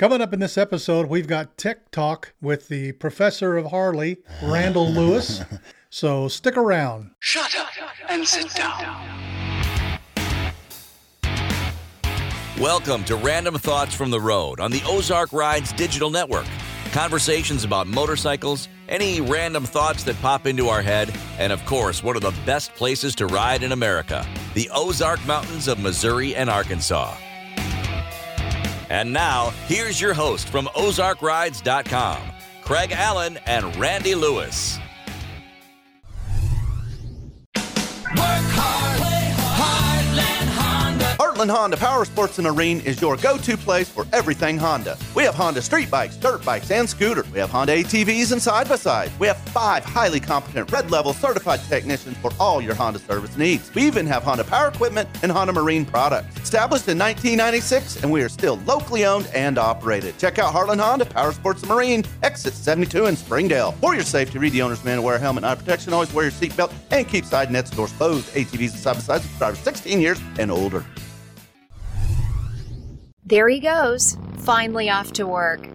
Coming up in this episode, we've got Tech Talk with the professor of Harley, Randall Lewis. So stick around. Shut up and sit down. Welcome to Random Thoughts from the Road on the Ozark Rides Digital Network. Conversations about motorcycles, any random thoughts that pop into our head, and of course, one of the best places to ride in America, the Ozark Mountains of Missouri and Arkansas. And now, here's your host from OzarkRides.com, Craig Allen and Randy Lewis. Harlan Honda Power Sports and Marine is your go-to place for everything Honda. We have Honda street bikes, dirt bikes, and scooters. We have Honda ATVs and side-by-sides. We have 5 highly competent red level certified technicians for all your Honda service needs. We even have Honda power equipment and Honda Marine products. Established in 1996, and we are still locally owned and operated. Check out Harlan Honda Power Sports and Marine, exit 72 in Springdale. For your safety, read the owner's manual, wear a helmet, eye protection, always wear your seatbelt, and keep side nets, doors closed. ATVs and side-by-sides with drivers 16 years and older. There he goes, finally off to work.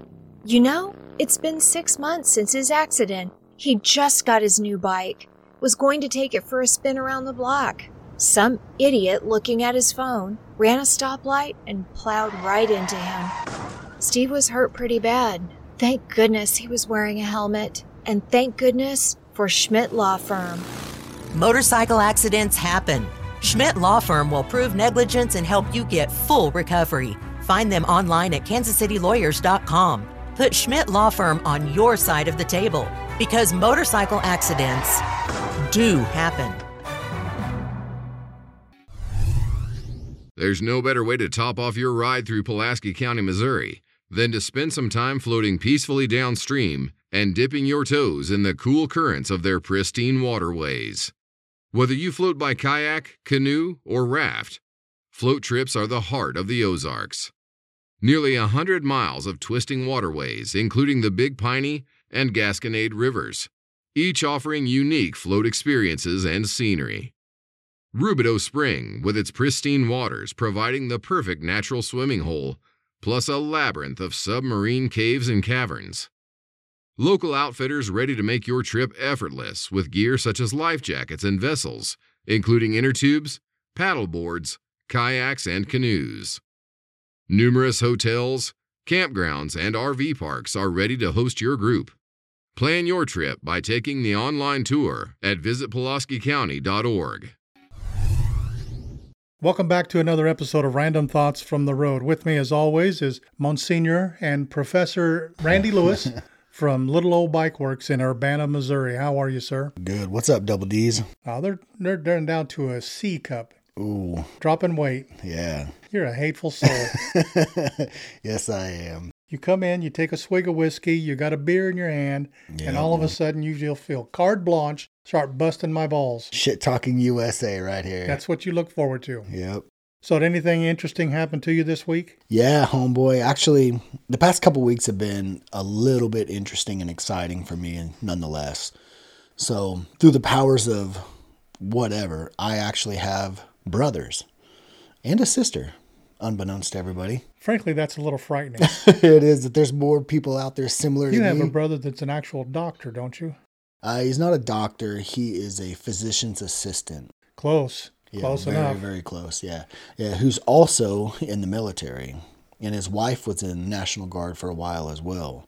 You know, it's been 6 months since his accident. He just got his new bike, was going to take it for a spin around the block. Some idiot looking at his phone ran a stoplight and plowed right into him. Steve was hurt pretty bad. Thank goodness he was wearing a helmet, and thank goodness for Schmidt Law Firm. Motorcycle accidents happen. Schmidt Law Firm will prove negligence and help you get full recovery. Find them online at KansasCityLawyers.com. Put Schmidt Law Firm on your side of the table, because motorcycle accidents do happen. There's no better way to top off your ride through Pulaski County, Missouri, than to spend some time floating peacefully downstream and dipping your toes in the cool currents of their pristine waterways. Whether you float by kayak, canoe, or raft, float trips are the heart of the Ozarks. Nearly 100 miles of twisting waterways, including the Big Piney and Gasconade Rivers, each offering unique float experiences and scenery. Rubidoux Spring, with its pristine waters, providing the perfect natural swimming hole, plus a labyrinth of submarine caves and caverns. Local outfitters ready to make your trip effortless with gear such as life jackets and vessels, including inner tubes, paddle boards, kayaks, and canoes. Numerous hotels, campgrounds, and RV parks are ready to host your group. Plan your trip by taking the online tour at visitpulaskicounty.org. Welcome back to another episode of Random Thoughts from the Road. With me, as always, is Monsignor and Professor Randy Lewis from Little Old Bike Works in Urbana, Missouri. How are you, sir? Good. What's up, Double D's? Oh, they're down to a C cup. Ooh. Dropping weight. Yeah. You're a hateful soul. Yes, I am. You come in, you take a swig of whiskey, you got a beer in your hand, and all of a sudden you'll feel carte blanche, start busting my balls. Shit-talking USA right here. That's what you look forward to. Yep. So did anything interesting happen to you this week? Yeah, homeboy. Actually, the past couple weeks have been a little bit interesting and exciting for me and nonetheless. So through the powers of whatever, I actually have brothers and a sister, unbeknownst to everybody. Frankly, that's a little frightening. It is that there's more people out there similar to me. You have a brother that's an actual doctor, don't you? He's not a doctor. He is a physician's assistant. Close. Yeah, close enough. Very, very close, yeah. Yeah, who's also in the military. And his wife was in the National Guard for a while as well.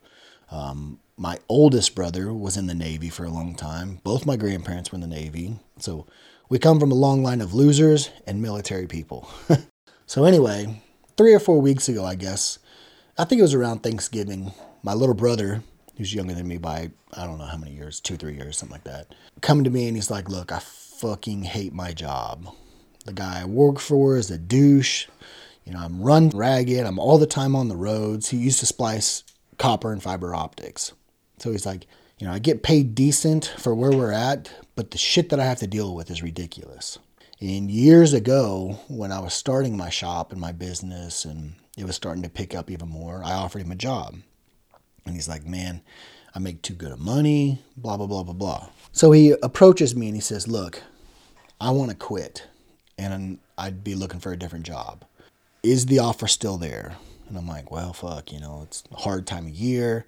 My oldest brother was in the Navy for a long time. Both my grandparents were in the Navy. So we come from a long line of losers and military people. So anyway, 3 or 4 weeks ago, I guess, I think it was around Thanksgiving, my little brother, who's younger than me by, I don't know how many years, 2-3 years, something like that, come to me and he's like, look, I fucking hate my job. The guy I work for is a douche. You know, I'm run ragged. I'm all the time on the roads. He used to splice copper and fiber optics. So he's like, you know, I get paid decent for where we're at, but the shit that I have to deal with is ridiculous. And years ago, when I was starting my shop and my business and it was starting to pick up even more, I offered him a job. And he's like, man, I make too good of money, blah, blah, blah, blah, blah. So he approaches me and he says, look, I want to quit and I'd be looking for a different job. Is the offer still there? And I'm like, well, fuck, you know, it's a hard time of year.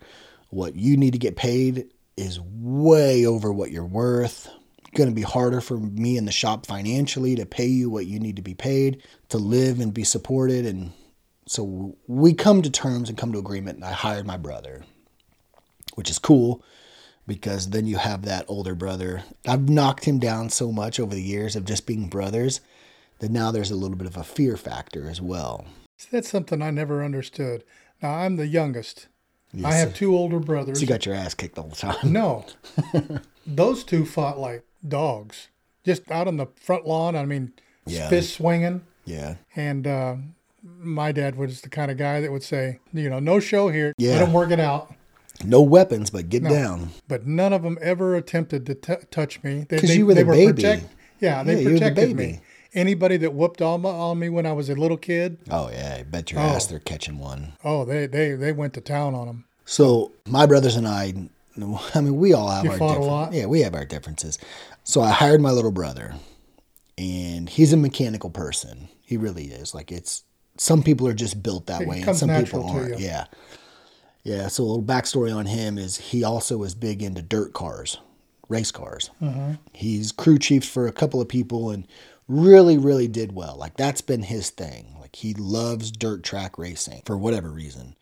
What you need to get paid is way over what you're worth. Going to be harder for me in the shop financially to pay you what you need to be paid to live and be supported. And so we come to terms and come to agreement. And I hired my brother, which is cool because then you have that older brother. I've knocked him down so much over the years of just being brothers that now there's a little bit of a fear factor as well. That's something I never understood. Now, I'm the youngest. Yes, I have two older brothers. So you got your ass kicked all the time. No. Those two fought like dogs, just out on the front lawn. I mean, yeah. Fist swinging. Yeah. And my dad was the kind of guy that would say, you know, no show here. Yeah. Let them work it out. No weapons, but get down. But none of them ever attempted to touch me. Because you were the baby. They protected me. Anybody that whooped on me when I was a little kid. Oh, yeah. I bet your ass they're catching one. Oh, they went to town on them. So my brothers and I mean, we all have our differences. Yeah, we have our differences. So I hired my little brother, and he's a mechanical person. He really is. Like, it's some people are just built that way, and some people aren't. Yeah. Yeah. So a little backstory on him is he also is big into dirt cars, race cars. Mm-hmm. He's crew chief for a couple of people, and really, really did well. Like, that's been his thing. Like, he loves dirt track racing for whatever reason.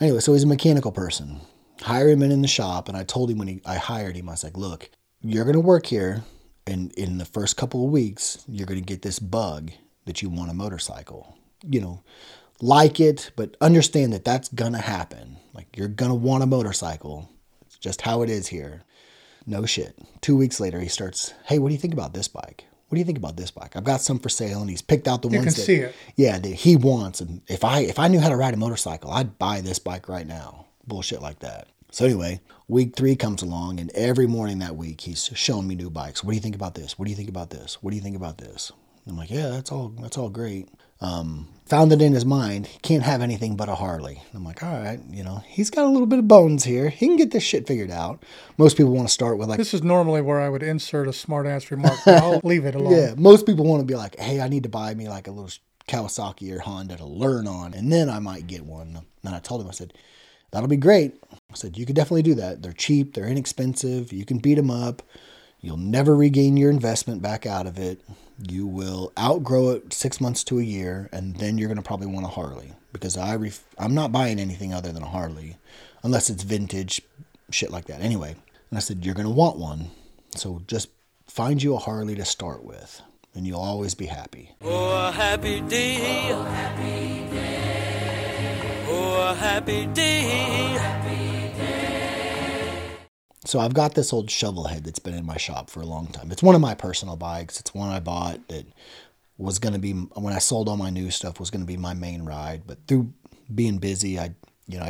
Anyway, so he's a mechanical person. Hire him in the shop, and I told him when I hired him, I was like, look, you're going to work here, and in the first couple of weeks, you're going to get this bug that you want a motorcycle. You know, like it, but understand that that's going to happen. Like, you're going to want a motorcycle. It's just how it is here. No shit. 2 weeks later, he starts, hey, what do you think about this bike? What do you think about this bike? I've got some for sale, and he's picked out the ones that, that he wants. And if I knew how to ride a motorcycle, I'd buy this bike right now. Bullshit like that. So anyway, week 3 comes along, and every morning that week, he's showing me new bikes. What do you think about this? What do you think about this? What do you think about this? I'm like, yeah, that's all great. Found it in his mind. He can't have anything but a Harley. I'm like, all right, you know, he's got a little bit of bones here. He can get this shit figured out. Most people want to start with like... This is normally where I would insert a smart-ass remark, but I'll leave it alone. Yeah, most people want to be like, hey, I need to buy me like a little Kawasaki or Honda to learn on, and then I might get one. And I told him, I said, that'll be great. I said, you could definitely do that. They're cheap. They're inexpensive. You can beat them up. You'll never regain your investment back out of it. You will outgrow it 6 months to a year, and then you're going to probably want a Harley because I'm not buying anything other than a Harley unless it's vintage, shit like that. Anyway, and I said, you're going to want one, so just find you a Harley to start with, and you'll always be happy. Oh, a happy day. Oh, happy day. Oh, happy day. Oh, happy day. So I've got this old shovel head that's been in my shop for a long time. It's one of my personal bikes. It's one I bought that was going to be, when I sold all my new stuff, was going to be my main ride. But through being busy, I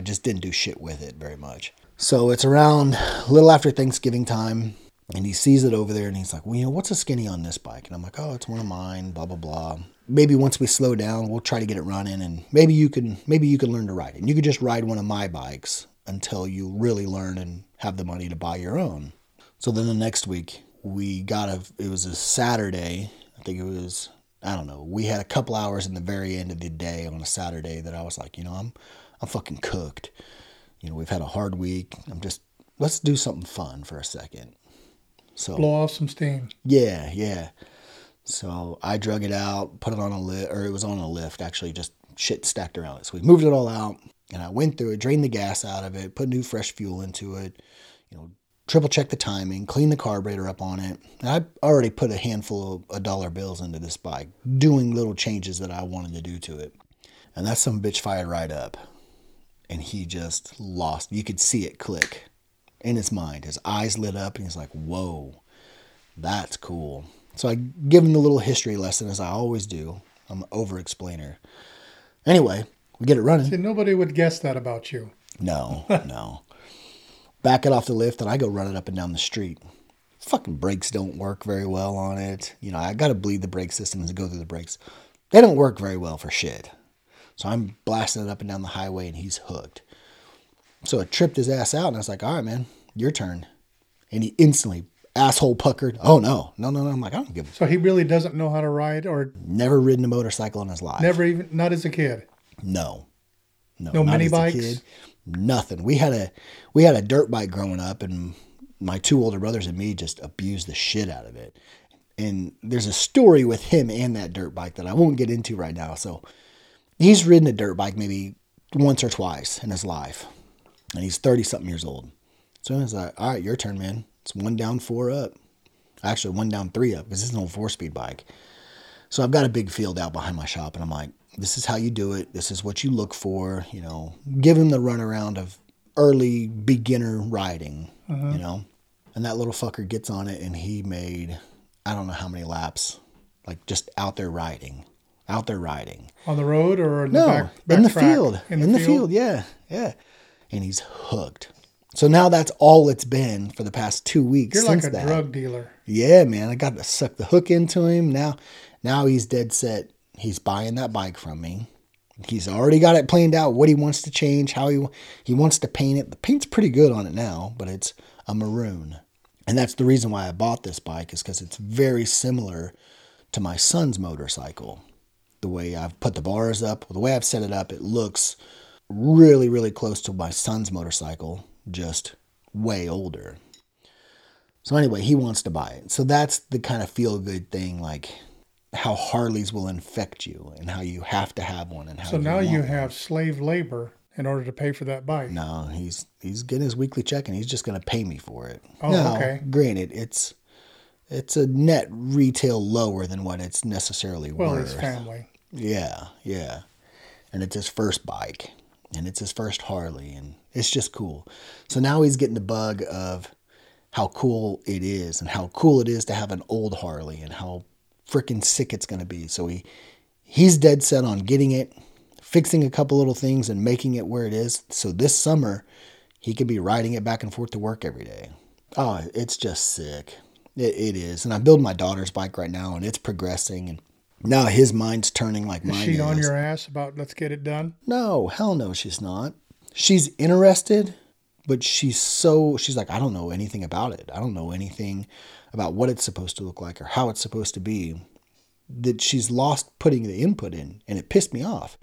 just didn't do shit with it very much. So it's around a little after Thanksgiving time, and he sees it over there, and he's like, well, you know, what's a skinny on this bike? And I'm like, oh, it's one of mine, blah, blah, blah. Maybe once we slow down, we'll try to get it running, and maybe you can learn to ride it. And you could just ride one of my bikes until you really learn and have the money to buy your own. So then the next week, it was a Saturday. I think it was, I don't know. We had a couple hours in the very end of the day on a Saturday that I was like, you know, I'm fucking cooked. You know, we've had a hard week. Let's do something fun for a second. So blow off some steam. Yeah, yeah. So I drug it out, put it on a lift, or it was on a lift, actually, just shit stacked around it. So we moved it all out. And I went through it, drained the gas out of it, put new fresh fuel into it, you know, triple check the timing, clean the carburetor up on it. And I already put a handful of dollar bills into this bike, doing little changes that I wanted to do to it. And that some bitch fired right up. And he just lost. You could see it click in his mind. His eyes lit up and he's like, whoa, that's cool. So I give him the little history lesson as I always do. I'm an over-explainer. Anyway, we get it running. See, nobody would guess that about you. No, no. Back it off the lift, and I go run it up and down the street. Fucking brakes don't work very well on it. You know, I got to bleed the brake system and go through the brakes. They don't work very well for shit. So I'm blasting it up and down the highway, and he's hooked. So it tripped his ass out, and I was like, all right, man, your turn. And he instantly asshole puckered. Oh, no. I'm like, I don't give a fuck. So he really doesn't know how to ride or? Never ridden a motorcycle in his life. Never even, not as a kid? No, No mini bikes? Kid, nothing. We had a dirt bike growing up, and my two older brothers and me just abused the shit out of it. And there's a story with him and that dirt bike that I won't get into right now. So he's ridden a dirt bike maybe once or twice in his life, and he's 30-something years old. So he's like, all right, your turn, man. It's 1 down, 4 up. Actually, 1 down, 3 up, because it's an old 4-speed bike. So I've got a big field out behind my shop, and I'm like, this is how you do it. This is what you look for. You know, give him the runaround of early beginner riding, you know. And that little fucker gets on it, and he made, I don't know how many laps, like just out there riding. Out there riding. On the road or in the back in the track? Field. In the field, yeah. And he's hooked. So now that's all it's been for the past 2 weeks. You're since like a that. Drug dealer. Yeah, man. I got to suck the hook into him. Now he's dead set. He's buying that bike from me. He's already got it planned out, what he wants to change, how he wants to paint it. The paint's pretty good on it now, but it's a maroon. And that's the reason why I bought this bike, is because it's very similar to my son's motorcycle. The way I've put the bars up, the way I've set it up, it looks really, really close to my son's motorcycle, just way older. So anyway, he wants to buy it. So that's the kind of feel-good thing, like how Harleys will infect you and how you have to have one. And how. So now you have slave labor in order to pay for that bike. No, he's getting his weekly check, and he's just going to pay me for it. Oh, now, okay. Granted, it's a net retail lower than what it's necessarily worth. Well, his family. Yeah. And it's his first bike, and it's his first Harley, and it's just cool. So now he's getting the bug of how cool it is, and how cool it is to have an old Harley, and how freaking sick it's going to be. So he's dead set on getting it, fixing a couple little things, and making it where it is. So this summer, he could be riding it back and forth to work every day. Oh, it's just sick. It is. And I build my daughter's bike right now, and it's progressing. And now his mind's turning like mine is. Is she on your ass about let's get it done? No, hell no, she's not. She's interested, but she's like, I don't know anything about it. I don't know anything about what it's supposed to look like or how it's supposed to be, that she's lost putting the input in, and it pissed me off.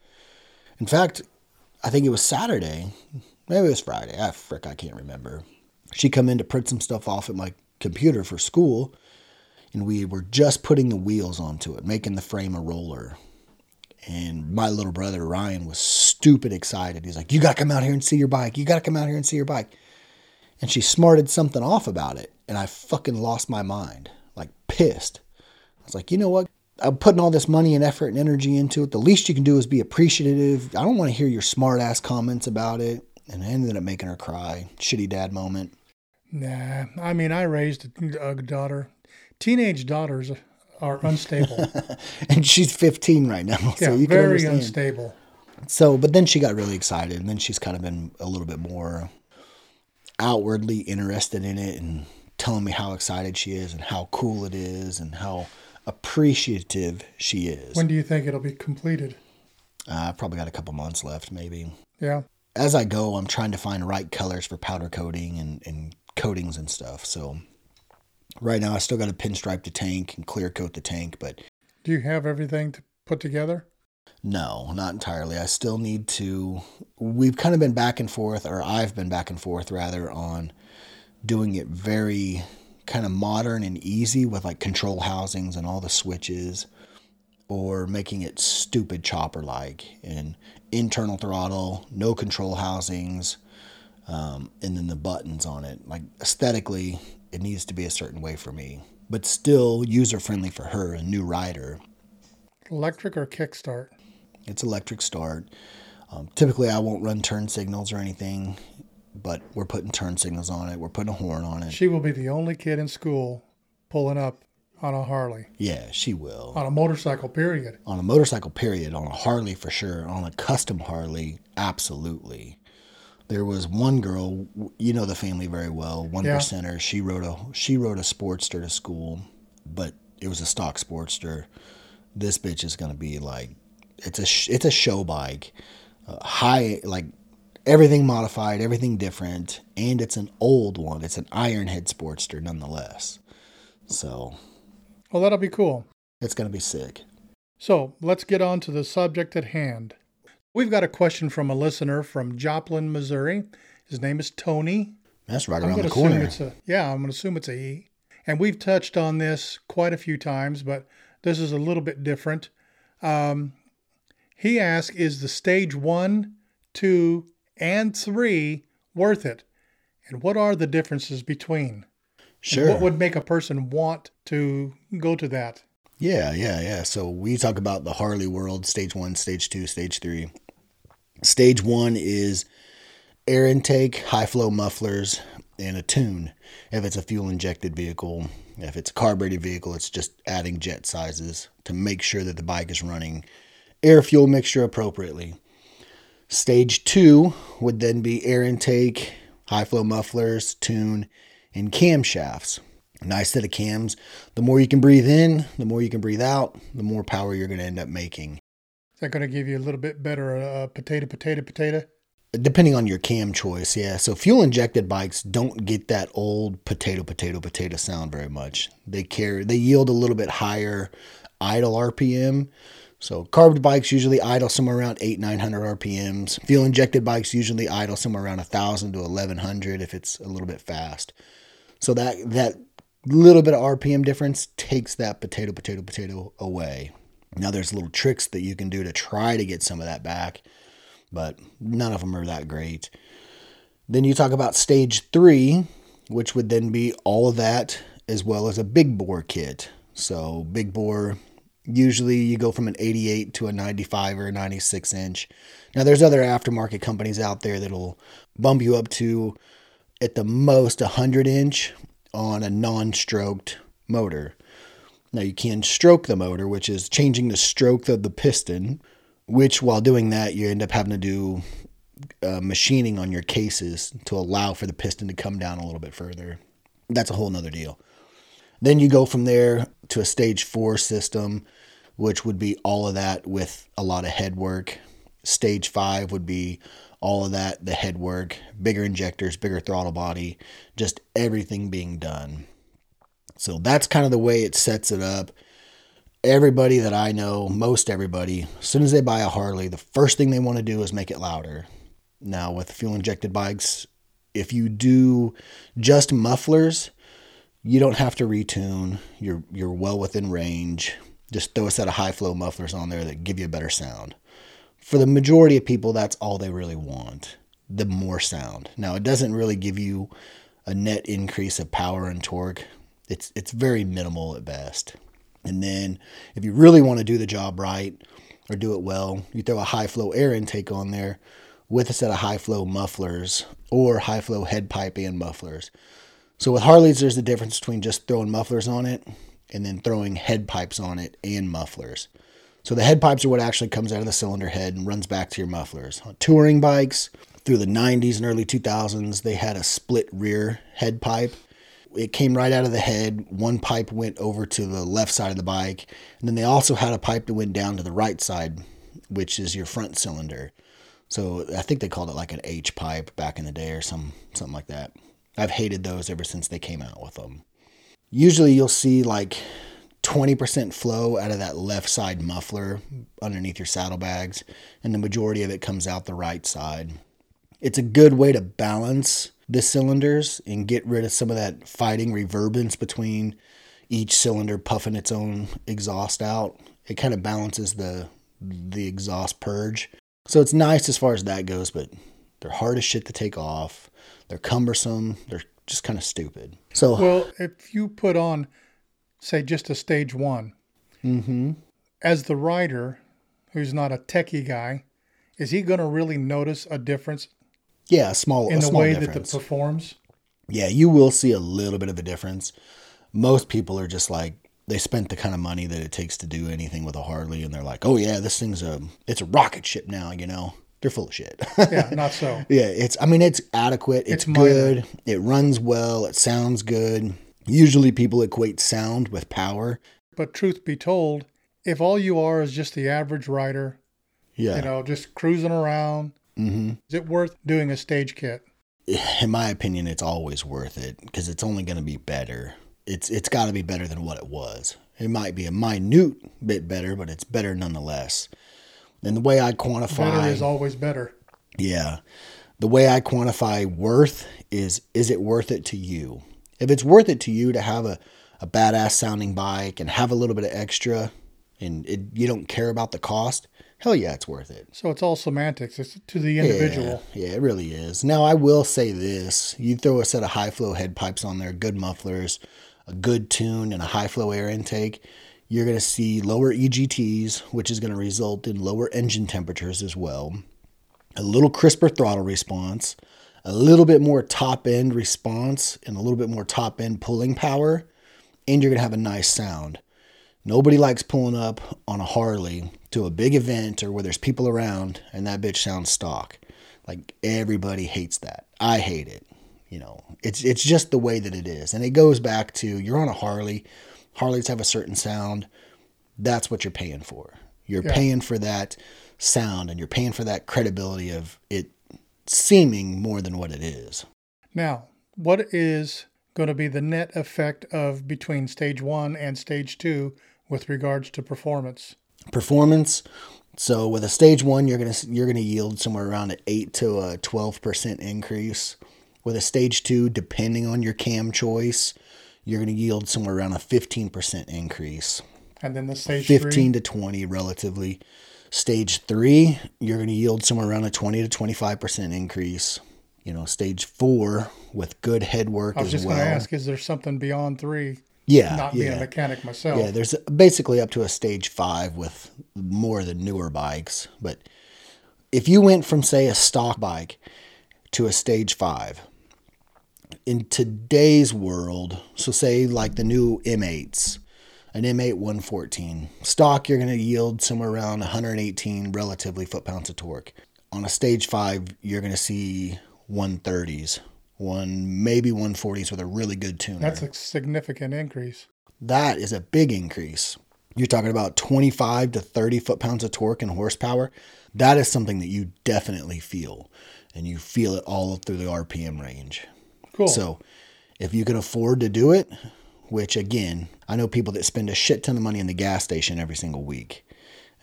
In fact, I think it was Saturday. Maybe it was Friday. I can't remember. She come in to print some stuff off at my computer for school, and we were just putting the wheels onto it, making the frame a roller. And my little brother, Ryan, was stupid excited. He's like, you got to come out here and see your bike. You got to come out here and see your bike. And she smarted something off about it, and I fucking lost my mind, like pissed. I was like, you know what? I'm putting all this money and effort and energy into it. The least you can do is be appreciative. I don't want to hear your smart ass comments about it. And I ended up making her cry. Shitty dad moment. Nah, I mean, I raised a daughter. Teenage daughters are unstable. And she's 15 right now. Yeah, so you very can unstable. So, but then she got really excited, and then she's kind of been a little bit more outwardly interested in it, and telling me how excited she is, and how cool it is, and how appreciative she is. When do you think it'll be completed? I've probably got a couple months left, maybe. Yeah. As I go, I'm trying to find right colors for powder coating and coatings and stuff. So right now I still got to pinstripe the tank and clear coat the tank, but... Do you have everything to put together? No, not entirely. I still need to... We've kind of been back and forth, or I've been back and forth rather, on doing it very kind of modern and easy with like control housings and all the switches, or making it stupid chopper-like and internal throttle, no control housings, and then the buttons on it. Like aesthetically, it needs to be a certain way for me, but still user-friendly for her, a new rider. Electric or kickstart? It's electric start. Typically, I won't run turn signals or anything, but we're putting turn signals on it. We're putting a horn on it. She will be the only kid in school pulling up on a Harley. Yeah, she will. On a motorcycle, period. On a motorcycle, period. On a Harley, for sure. On a custom Harley, absolutely. There was one girl, you know the family very well, one percenter. She rode a Sportster to school, but it was a stock Sportster. This bitch is going to be like, it's a show bike. High, like everything modified, everything different, and it's an old one. It's an Ironhead Sportster nonetheless. So. Well, that'll be cool. It's going to be sick. So let's get on to the subject at hand. We've got a question from a listener from Joplin, Missouri. His name is Tony. That's right around the corner. I'm going to assume it's a he. And we've touched on this quite a few times, but this is a little bit different. He asked, is the stage 1, 2, and 3 worth it? And what are the differences between? Sure. And what would make a person want to go to that? Yeah. So we talk about the Harley world, stage 1, stage 2, stage 3. Stage 1 is air intake, high flow mufflers, and a tune. If it's a fuel injected vehicle, if it's a carbureted vehicle, it's just adding jet sizes to make sure that the bike is running air fuel mixture appropriately. Stage 2 would then be air intake, high flow mufflers, tune, and camshafts. Nice set of cams. The more you can breathe in, the more you can breathe out, the more power you're going to end up making. Is that going to give you a little bit better potato? Depending on your cam choice, yeah. So fuel injected bikes don't get that old potato sound very much. They yield a little bit higher idle RPM. So carb bikes usually idle somewhere around 800-900 RPMs. Fuel injected bikes usually idle somewhere around 1,000 to 1,100 if it's a little bit fast. So that little bit of RPM difference takes that potato away. Now there's little tricks that you can do to try to get some of that back, but none of them are that great. Then you talk about stage 3, which would then be all of that as well as a big bore kit. So big bore, usually you go from an 88 to a 95 or a 96 inch. Now there's other aftermarket companies out there that'll bump you up to at the most 100 inch on a non-stroked motor. Now you can stroke the motor, which is changing the stroke of the piston, which while doing that, you end up having to do machining on your cases to allow for the piston to come down a little bit further. That's a whole nother deal. Then you go from there to a stage 4 system, which would be all of that with a lot of head work. Stage 5 would be all of that, the head work, bigger injectors, bigger throttle body, just everything being done. So that's kind of the way it sets it up. Everybody that I know, most everybody, as soon as they buy a Harley, the first thing they want to do is make it louder. Now with fuel injected bikes, if you do just mufflers, you don't have to retune. You're well within range. Just throw a set of high flow mufflers on there that give you a better sound. For the majority of people, that's all they really want, the more sound. Now, it doesn't really give you a net increase of power and torque. It's very minimal at best. And then if you really want to do the job right or do it well, you throw a high-flow air intake on there with a set of high-flow mufflers or high-flow head pipe and mufflers. So with Harleys, there's the difference between just throwing mufflers on it and then throwing head pipes on it and mufflers. So the head pipes are what actually comes out of the cylinder head and runs back to your mufflers. On touring bikes through the 90s and early 2000s, they had a split rear head pipe. It came right out of the head. One pipe went over to the left side of the bike. And then they also had a pipe that went down to the right side, which is your front cylinder. So I think they called it like an H pipe back in the day or something like that. I've hated those ever since they came out with them. Usually you'll see like 20% flow out of that left side muffler underneath your saddlebags, and the majority of it comes out the right side. It's a good way to balance the cylinders and get rid of some of that fighting reverberance between each cylinder puffing its own exhaust out. It kind of balances the exhaust purge. So it's nice as far as that goes, but they're hard as shit to take off. They're cumbersome. They're just kind of stupid. So, well, if you put on, say, just a stage 1, mm-hmm. as the rider who's not a techie guy, is he going to really notice a difference? Yeah, a small difference. That it performs? Yeah, you will see a little bit of a difference. Most people are just like, they spent the kind of money that it takes to do anything with a Harley, and they're like, oh yeah, this thing's it's a rocket ship now, you know? They're full of shit. Yeah, not so. Yeah, it's adequate. It's good. Minor. It runs well. It sounds good. Usually people equate sound with power. But truth be told, if all you are is just the average rider, yeah. Just cruising around, mm-hmm. is it worth doing a stage kit? In my opinion, it's always worth it because it's only going to be better. It's got to be better than what it was. It might be a minute bit better, but it's better nonetheless. And the way I quantify... Better is always better. Yeah. The way I quantify worth is it worth it to you? If it's worth it to you to have a badass sounding bike and have a little bit of extra and you don't care about the cost, hell yeah, it's worth it. So it's all semantics. It's to the individual. Yeah, it really is. Now, I will say this. You throw a set of high-flow head pipes on there, good mufflers, a good tune, and a high-flow air intake, you're going to see lower EGTs, which is going to result in lower engine temperatures as well, a little crisper throttle response, a little bit more top-end response, and a little bit more top-end pulling power, and you're going to have a nice sound. Nobody likes pulling up on a Harley to a big event or where there's people around and that bitch sounds stock. Like, everybody hates that. I hate it. You know, it's just the way that it is. And it goes back to, you're on a Harley. Harleys have a certain sound. That's what you're paying for. You're paying for that sound, and you're paying for that credibility of it seeming more than what it is. Now, what is going to be the net effect of between stage one and stage two with regards to performance? So with a stage one, you're going to yield somewhere around an 8 to a 12% increase. With a stage two, depending on your cam choice, you're going to yield somewhere around a 15% increase. And then the stage 15 to 20 relatively. Stage three, you're going to yield somewhere around a 20 to 25% increase. You know, stage four with good head work as well. I was just going to ask, is there something beyond three? Yeah. Not being a mechanic myself. Yeah, there's basically up to a stage five with more of the newer bikes. But if you went from, say, a stock bike to a stage five, in today's world, so say like the new M8s, an M8 114, stock, you're going to yield somewhere around 118 relatively foot-pounds of torque. On a stage five, you're going to see 130s. Maybe 140s with a really good tuner. That's a significant increase. That is a big increase. You're talking about 25 to 30 foot-pounds of torque and horsepower. That is something that you definitely feel, and you feel it all through the RPM range. Cool. So if you can afford to do it, which again, I know people that spend a shit ton of money in the gas station every single week.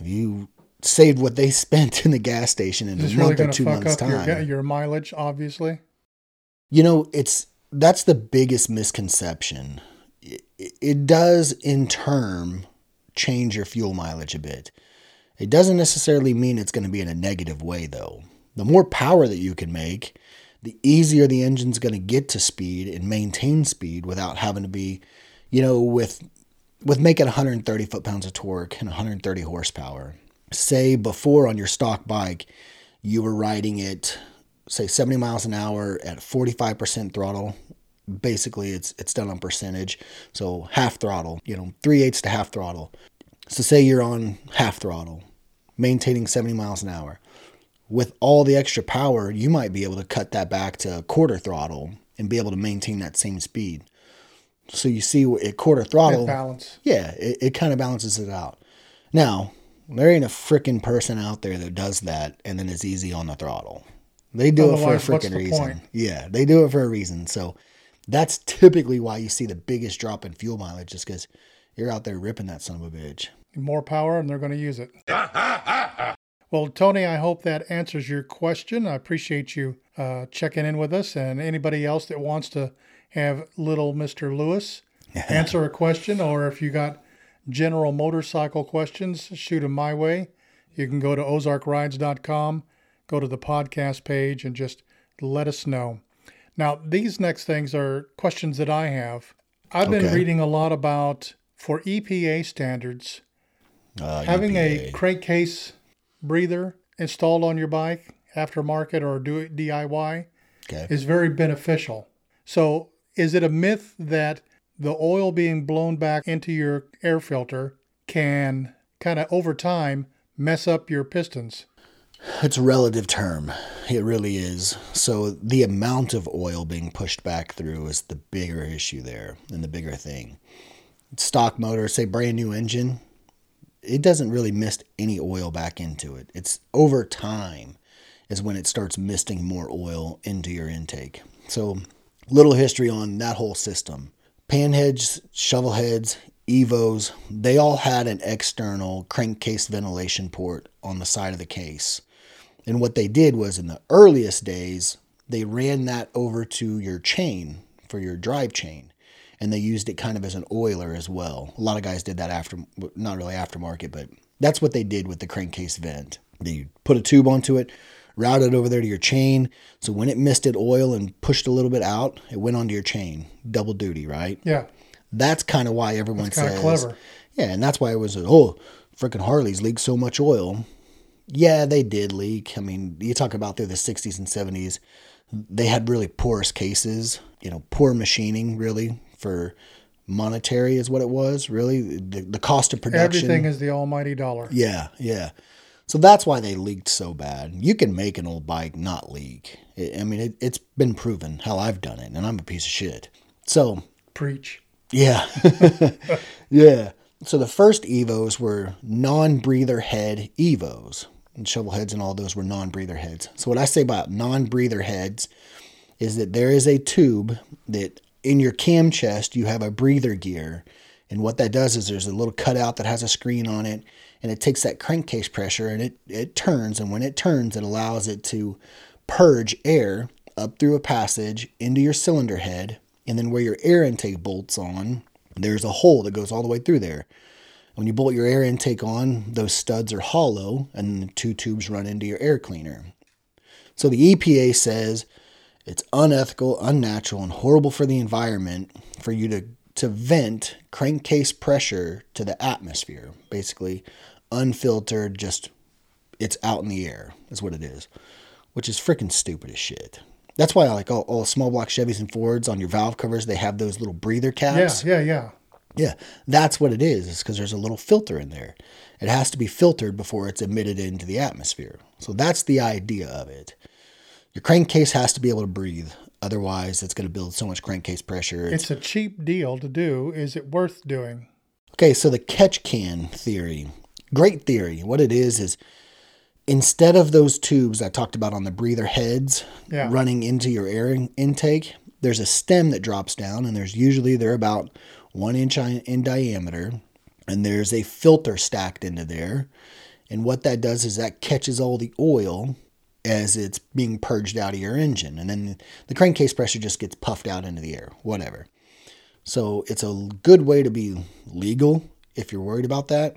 If you saved what they spent in the gas station in a month or 2 months' time, your mileage, obviously. You know, that's the biggest misconception. It does, in turn, change your fuel mileage a bit. It doesn't necessarily mean it's going to be in a negative way, though. The more power that you can make, the easier the engine's going to get to speed and maintain speed without having to be, you know, with making 130 foot-pounds of torque and 130 horsepower. Say before on your stock bike, you were riding it, say 70 miles an hour at 45% throttle. Basically, it's done on percentage. So half throttle, you know, 3/8 to half throttle. So say you're on half throttle, maintaining 70 miles an hour. With all the extra power, you might be able to cut that back to quarter throttle and be able to maintain that same speed. So you see at quarter throttle, it kind of balances it out. Now, there ain't a freaking person out there that does that and then is easy on the throttle. They do it for a freaking reason. Point? Yeah, they do it for a reason. So that's typically why you see the biggest drop in fuel mileage, just because you're out there ripping that son of a bitch. More power, and they're going to use it. Well, Tony, I hope that answers your question. I appreciate you checking in with us. And anybody else that wants to have little Mr. Lewis answer a question, or if you got general motorcycle questions, shoot them my way. You can go to OzarkRides.com. Go to the podcast page and just let us know. Now, these next things are questions that I have. I've been reading a lot about, for EPA standards, having a crankcase breather installed on your bike, aftermarket or do it DIY, is very beneficial. So is it a myth that the oil being blown back into your air filter can kind of over time mess up your pistons? It's a relative term. It really is. So the amount of oil being pushed back through is the bigger issue there and the bigger thing. Stock motor, say brand new engine, it doesn't really mist any oil back into it. It's over time is when it starts misting more oil into your intake. So little history on that whole system. Pan heads, shovel heads, Evos, they all had an external crankcase ventilation port on the side of the case. And what they did was, in the earliest days, they ran that over to your chain for your drive chain. And they used it kind of as an oiler as well. A lot of guys did that after, not really aftermarket, but that's what they did with the crankcase vent. They put a tube onto it, route it over there to your chain. So when it misted oil and pushed a little bit out, it went onto your chain. Double duty, right? Yeah. That's kind of why everyone says. That's kind of clever. Yeah, and that's why it was, oh, freaking Harleys leak so much oil. Yeah, they did leak. I mean, you talk about through the 60s and 70s, they had really porous cases, you know, poor machining really for monetary is what it was, really. The cost of production. Everything is the almighty dollar. Yeah, yeah. So that's why they leaked so bad. You can make an old bike not leak. It's been proven. Hell, I've done it, and I'm a piece of shit. So. Preach. Yeah. Yeah. So the first Evos were non-breather head Evos. And shovel heads and all those were non-breather heads. So what I say about non-breather heads is that there is a tube that in your cam chest, you have a breather gear. And what that does is there's a little cutout that has a screen on it. And it takes that crankcase pressure and it turns. And when it turns, it allows it to purge air up through a passage into your cylinder head. And then where your air intake bolts on, there's a hole that goes all the way through there. When you bolt your air intake on, those studs are hollow and the two tubes run into your air cleaner. So the EPA says it's unethical, unnatural, and horrible for the environment for you to vent crankcase pressure to the atmosphere, basically. Unfiltered, just it's out in the air is what it is, which is freaking stupid as shit. That's why I like all small block Chevys and Fords on your valve covers. They have those little breather caps. Yeah. That's what it is. It's because there's a little filter in there. It has to be filtered before it's emitted into the atmosphere. So that's the idea of it. Your crankcase has to be able to breathe. Otherwise, it's going to build so much crankcase pressure. It's a cheap deal to do. Is it worth doing? Okay, so the catch can theory. Great theory. What it is instead of those tubes I talked about on the breather heads running into your air intake, there's a stem that drops down, and there's usually they're about 1 inch in diameter, and there's a filter stacked into there. And what that does is that catches all the oil as it's being purged out of your engine. And then the crankcase pressure just gets puffed out into the air, whatever. So it's a good way to be legal if you're worried about that.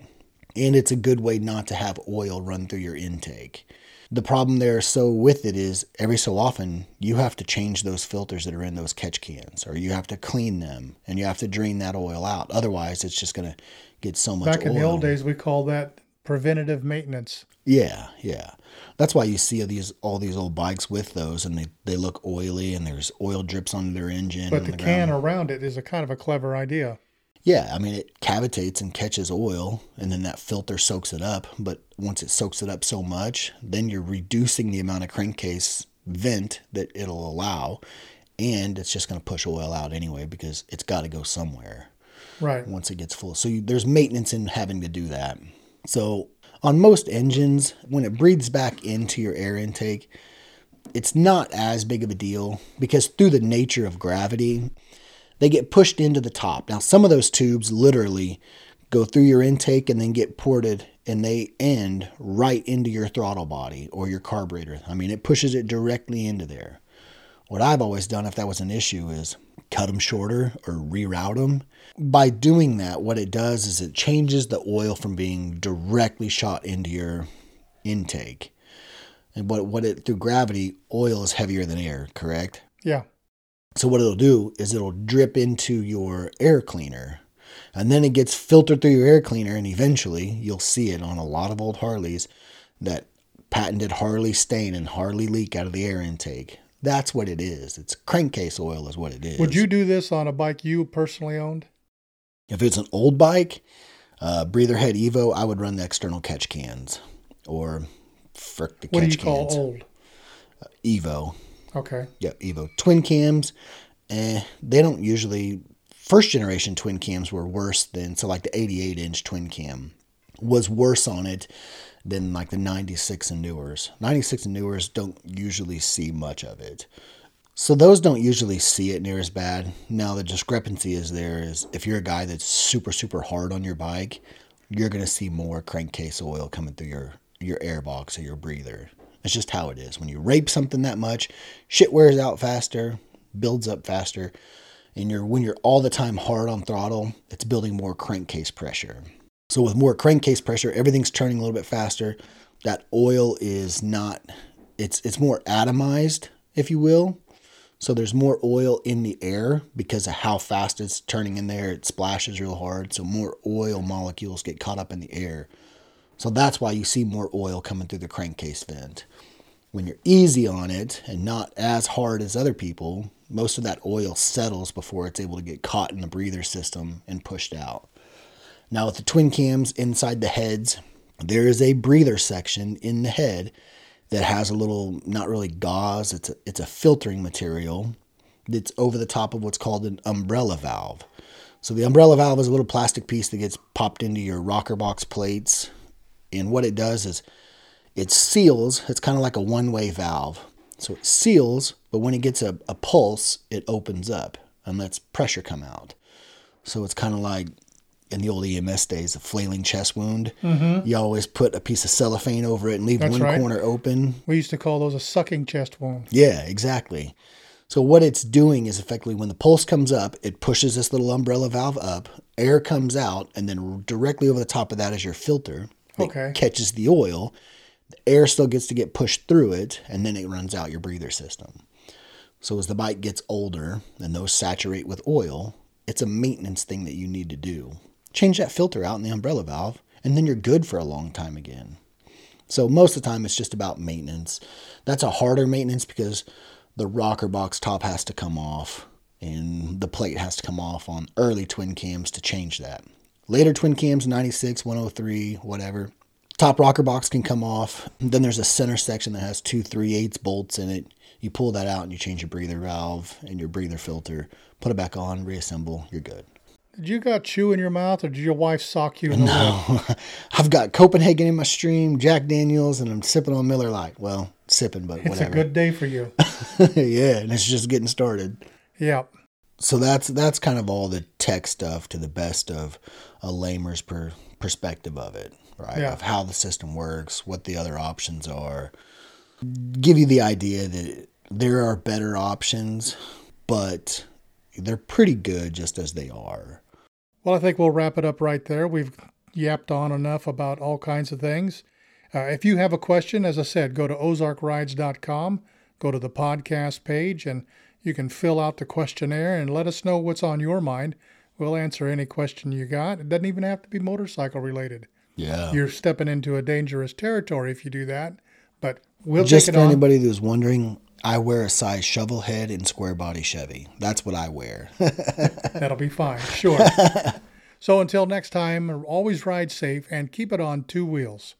And it's a good way not to have oil run through your intake. The problem there with it is every so often you have to change those filters that are in those catch cans, or you have to clean them and you have to drain that oil out. Otherwise, it's just going to get so much oil. Back in the old days, we call that preventative maintenance. Yeah, yeah. That's why you see all these old bikes with those, and they look oily, and there's oil drips onto their engine. But the can around it is a kind of a clever idea. Yeah, I mean, it cavitates and catches oil, and then that filter soaks it up. But once it soaks it up so much, then you're reducing the amount of crankcase vent that it'll allow, and it's just going to push oil out anyway because it's got to go somewhere. Right. Once it gets full. So there's maintenance in having to do that. So on most engines, when it breathes back into your air intake, it's not as big of a deal because through the nature of gravity, they get pushed into the top. Now, some of those tubes literally go through your intake and then get ported, and they end right into your throttle body or your carburetor. I mean, it pushes it directly into there. What I've always done, if that was an issue, is cut them shorter or reroute them. By doing that, what it does is it changes the oil from being directly shot into your intake. And through gravity, oil is heavier than air, correct? Yeah. So what it'll do is it'll drip into your air cleaner, and then it gets filtered through your air cleaner, and eventually you'll see it on a lot of old Harleys, that patented Harley stain and Harley leak out of the air intake. That's what it is. It's crankcase oil is what it is. Would you do this on a bike you personally owned? If it's an old bike, breather head Evo, I would run the external catch cans or frick the catch cans. What do you call old? Evo. Okay. Yeah, Evo. Twin cams, they don't usually, first generation twin cams were worse than, so like the 88-inch twin cam was worse on it than like the 96 and newers. 96 and newers don't usually see much of it. So those don't usually see it near as bad. Now the discrepancy is there is if you're a guy that's super, super hard on your bike, you're going to see more crankcase oil coming through your airbox or your breather. That's just how it is. When you rape something that much, shit wears out faster, builds up faster. And when you're all the time hard on throttle, it's building more crankcase pressure. So with more crankcase pressure, everything's turning a little bit faster. That oil is not, it's more atomized, if you will. So there's more oil in the air because of how fast it's turning in there. It splashes real hard. So more oil molecules get caught up in the air. So that's why you see more oil coming through the crankcase vent. When you're easy on it and not as hard as other people, most of that oil settles before it's able to get caught in the breather system and pushed out. Now with the twin cams inside the heads, there is a breather section in the head that has a little, not really gauze, it's a filtering material that's over the top of what's called an umbrella valve. So the umbrella valve is a little plastic piece that gets popped into your rocker box plates. And what it does is it seals, it's kind of like a one-way valve. So it seals, but when it gets a pulse, it opens up and lets pressure come out. So it's kind of like in the old EMS days, a flailing chest wound. Mm-hmm. You always put a piece of cellophane over it and leave corner open. We used to call those a sucking chest wound. Yeah, exactly. So what it's doing is effectively when the pulse comes up, it pushes this little umbrella valve up, air comes out, and then directly over the top of that is your filter. Okay. It catches the oil. The air still gets to get pushed through it, and then it runs out your breather system. So as the bike gets older and those saturate with oil, it's a maintenance thing that you need to do. Change that filter out in the umbrella valve, and then you're good for a long time again. So most of the time, it's just about maintenance. That's a harder maintenance because the rocker box top has to come off, and the plate has to come off on early twin cams to change that. Later twin cams, 96, 103, whatever. Top rocker box can come off. Then there's a center section that has 2 3/8 bolts in it. You pull that out, and you change your breather valve and your breather filter. Put it back on, reassemble, you're good. Did you got chew in your mouth, or did your wife sock you in the mouth? No. I've got Copenhagen in my stream, Jack Daniels, and I'm sipping on Miller Lite. Well, sipping, but whatever. It's a good day for you. Yeah, and it's just getting started. Yeah. So that's kind of all the tech stuff to the best of a lamer's perspective of it, right? Yeah. Of how the system works, what the other options are. Give you the idea that there are better options, but they're pretty good just as they are. Well, I think we'll wrap it up right there. We've yapped on enough about all kinds of things. If you have a question, as I said, go to OzarkRides.com, go to the podcast page, and you can fill out the questionnaire and let us know what's on your mind. We'll answer any question you got. It doesn't even have to be motorcycle related. Yeah. You're stepping into a dangerous territory if you do that, but we'll just take it on. Just for anybody who's wondering, I wear a size shovel head and square body Chevy. That's what I wear. That'll be fine. Sure. So until next time, always ride safe and keep it on two wheels.